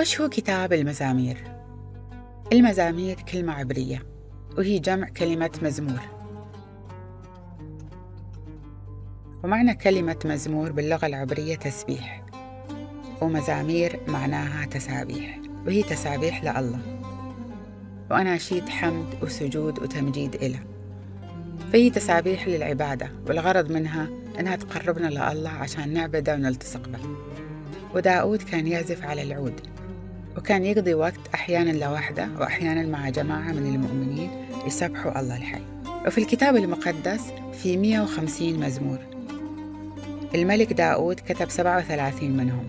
وش هو كتاب المزامير؟ المزامير كلمة عبرية وهي جمع كلمة مزمور. ومعنى كلمة مزمور باللغة العبرية تسبيح، ومزامير معناها تسابيح، وهي تسابيح لله وأناشيد حمد وسجود وتمجيد إله، فهي تسابيح للعبادة، والغرض منها أنها تقربنا لله عشان نعبده ونلتصق به. وداود كان يعزف على العود، وكان يقضي وقت أحيانا لوحده وأحيانا مع جماعة من المؤمنين يسبحوا الله الحي. وفي الكتاب المقدس في 150 مزمور، الملك داود كتب 37 منهم،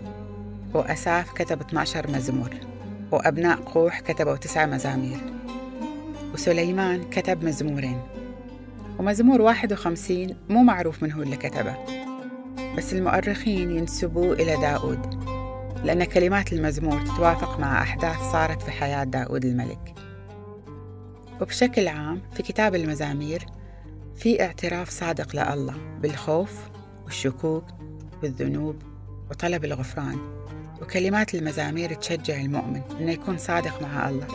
وأساف كتب 12 مزمور، وأبناء قوح كتبوا 9 مزامير، وسليمان كتب مزمورين، ومزمور 51 مو معروف من هو اللي كتبه، بس المؤرخين ينسبوه إلى داود لأن كلمات المزمور تتوافق مع أحداث صارت في حياة داود الملك. وبشكل عام في كتاب المزامير في اعتراف صادق لله بالخوف والشكوك والذنوب وطلب الغفران، وكلمات المزامير تشجع المؤمن إنه يكون صادق مع الله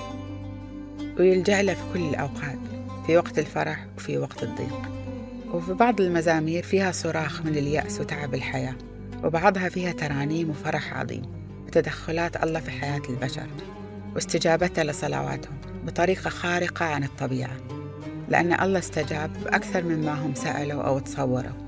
ويلجأ له في كل الأوقات، في وقت الفرح وفي وقت الضيق. وفي بعض المزامير فيها صراخ من اليأس وتعب الحياة، وبعضها فيها ترانيم وفرح عظيم وتدخلات الله في حياة البشر واستجابته لصلواتهم بطريقة خارقة عن الطبيعة، لأن الله استجاب بأكثر مما هم سألوا أو تصوروا.